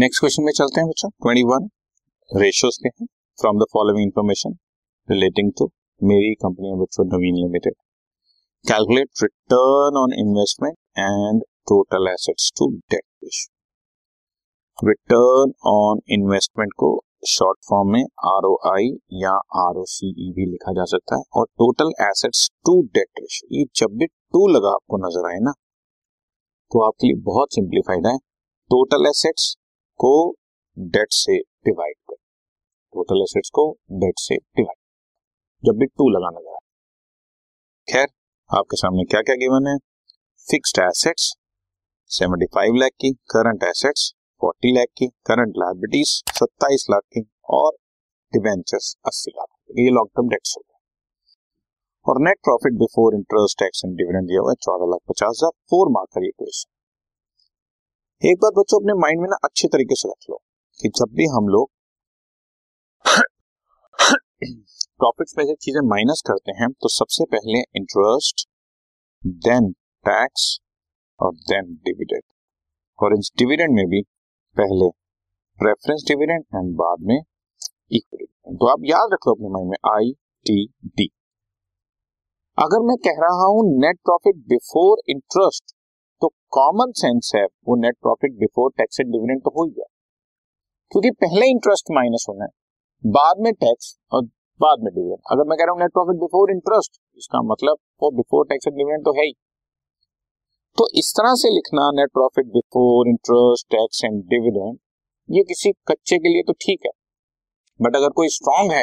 Next question में चलते हैं बच्चों. 21 रेशियोज के हैं from the following information relating to मेरी कंपनी है बच्चों Naveen limited. Calculate return on investment and total assets to debt ratio. Return on investment को शॉर्ट फॉर्म में ROI या ROCE भी लिखा जा सकता है और total assets to debt ratio. ये जब भी 2 लगा आपको नजर आए ना तो आपके लिए बहुत सिंप्लीफाइड है. टोटल एसेट्स को डेट से डिवाइड कर. टोटल एसेट्स को डेट से डिवाइड जब भी 2 लगा नजर आए. खैर आपके सामने क्या क्या गिवन है. फिक्स्ड एसेट्स 75 लाख की, करंट एसेट्स 40 लाख की, करंट लायबिलिटीज 27 लाख की और डिबेंचर्स 80 लाख की. ये लॉन्ग टर्म डेट्स हो गया. और net profit before interest tax and dividend दिया हुआ है 14,50,000. 4 मार्क करिए क्वेश्चन. एक बार बच्चों अपने माइंड में ना अच्छे तरीके से रख लो कि जब भी हम लोग प्रॉफिट में से चीजें माइनस करते हैं तो सबसे पहले इंटरेस्ट, देन टैक्स और देन डिविडेंड. और इस डिविडेंड में भी पहले प्रेफरेंस डिविडेंड एंड बाद में इक्विटी. तो आप याद रख लो अपने माइंड में ITD. अगर मैं कह रहा हूं नेट प्रॉफिट बिफोर इंटरेस्ट तो कॉमन सेंस है वो net profit before tax and dividend तो हो ही गया क्योंकि पहले इंटरेस्ट माइनस होना है, बाद में टैक्स और बाद में डिविडेंड. अगर मैं कह रहा हूं नेट प्रॉफिट बिफोर इंटरेस्ट इसका मतलब वो बिफोर टैक्स एंड डिविडेंड तो है ही. तो इस तरह से लिखना net profit before interest tax and dividend ये किसी कच्चे के लिए तो ठीक है बट अगर कोई स्ट्रांग है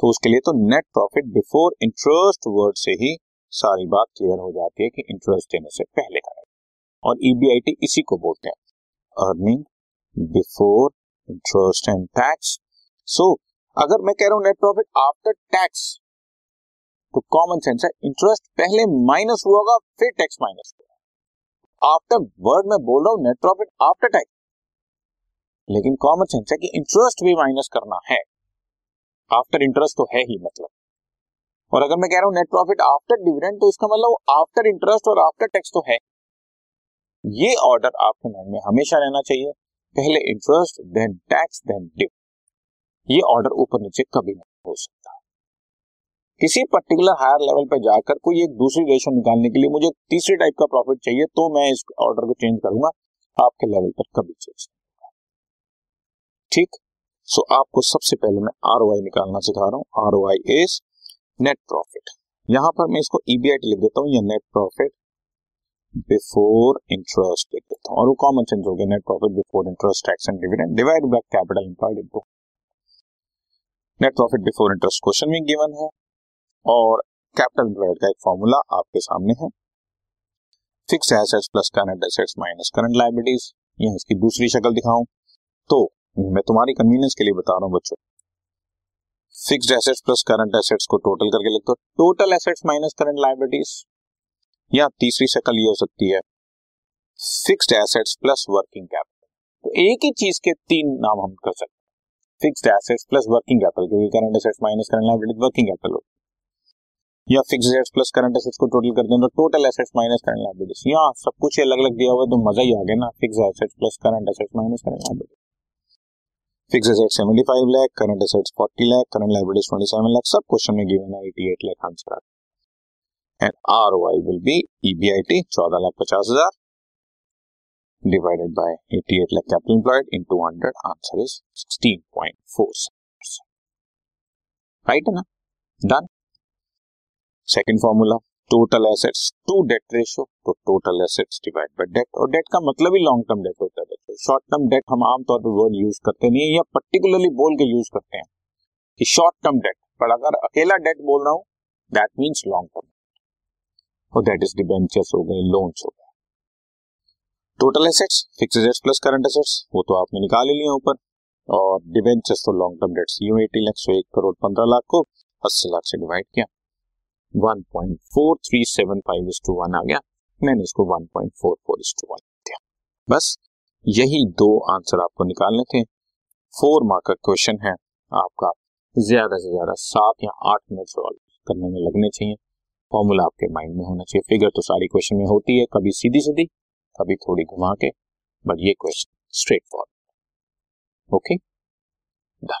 तो उसके लिए तो net profit before interest word से ही सारी बात क्लियर हो जाती है कि इंटरेस्ट देने से पहले का. और EBIT इसी को बोलते हैं earning before interest and tax. So अगर मैं कह रहा हूं नेट प्रॉफिट आफ्टर टैक्स तो कॉमन सेंस है इंटरेस्ट पहले माइनस हुआ होगा फिर टैक्स माइनस होगा. आफ्टर वर्ड में बोल रहा हूं नेट प्रॉफिट आफ्टर टैक्स लेकिन कॉमन सेंस है कि इंटरेस्ट भी माइनस करना है. आफ्टर इंटरेस्ट तो है ही मतलब. और अगर मैं कह रहा हूं नेट प्रॉफिट आफ्टर डिविडेंड तो इसका मतलब आफ्टर इंटरेस्ट और आफ्टर टैक्स तो है. ये ऑर्डर आपके माइंड में हमेशा रहना चाहिए. पहले interest then tax then dividend. ये ऑर्डर ऊपर नीचे कभी नहीं हो सकता. किसी पर्टिकुलर हायर लेवल पर जाकर कोई एक दूसरी रेशो निकालने के लिए मुझे तीसरे टाइप का प्रॉफिट चाहिए तो मैं इस ऑर्डर को चेंज करूंगा. आपके लेवल पर कभी चेंज नहीं. ठीक. सो आपको सबसे पहले मैं ROI निकालना सिखा रहा हूँ. ROI is net profit. यहाँ पर मैं इसको EBIT लिख देता हूँ या नेट प्रॉफिट बिफोर इंटरेस्ट लिख देता हूँ और वो कॉमन सेंस हो गया net profit before interest tax and dividend divide by capital employed into net profit before interest question में गिवन है और कैपिटल एम्प्लॉयड का एक फॉर्मूला आपके सामने है. Fixed assets plus current assets minus current liabilities. ये इसकी दूसरी शक्ल दिखाऊं तो मैं तुम्हारी कन्वीनियंस के लिए बता रहा हूं बच्चों. Fixed assets plus current assets को टोटल करके लिख दो. Total assets minus current liabilities या तीसरी शक्ल ये हो सकती है fixed assets plus working capital. तो एक ही चीज के 3 नाम हम कर सकते हैं. Fixed assets plus working capital क्योंकि current assets minus current liabilities working capital होती है. या fixed assets plus current assets को टोटल कर दें तो total assets minus current liabilities. यहाँ सब कुछ अलग अलग दिया हुआ है तो मजा ही आ गया ना. Fixed assets plus current assets minus current liabilities. Fixed assets 75 lakh, current assets 40 lakh, current liabilities 27 lakh. सब क्वेश्चन में गिवन है 88 लाख आंसर है. And ROI will be EBIT 14,50,000 divided by 88 lakh capital employed into 100. Answer is 16.47%. Right है ना. Done. Second formula total assets to debt ratio. तो total assets divide by debt और debt का मतलब ही लॉन्ग टर्म डेट होता है बच्चों. शॉर्ट टर्म डेट हम आमतौर पर वर्ड यूज करते नहीं है या पर्टिकुलरली बोल के यूज करते हैं कि शॉर्ट टर्म डेट. पर अगर अकेला डेट बोल रहा हूँ दैट मीन्स लॉन्ग टर्म. और दैट इज डिबेंचर्स हो गए, लोन्स हो गए. Total assets fixed assets plus current assets वो तो आपने निकाल ही लिया ऊपर. और डिबेंचर्स तो लॉन्ग टर्म डेट्स यूं 80 लाख सो 1,15,00,000 को 80 लाख से डिवाइड किया 1.4375:1 आ गया. मैंने इसको 1.44:1 दिया. बस यही 2 आंसर आपको निकालने थे. 4 मार्क का क्वेश्चन है आपका. ज्यादा से ज्यादा 7 या 8 मिनट सॉल्व करने में लगने चाहिए. फॉर्मूला आपके माइंड में होना चाहिए. फिगर तो सारी क्वेश्चन में होती है, कभी सीधी सीधी कभी थोड़ी घुमा के, बट ये question straightforward. Okay done.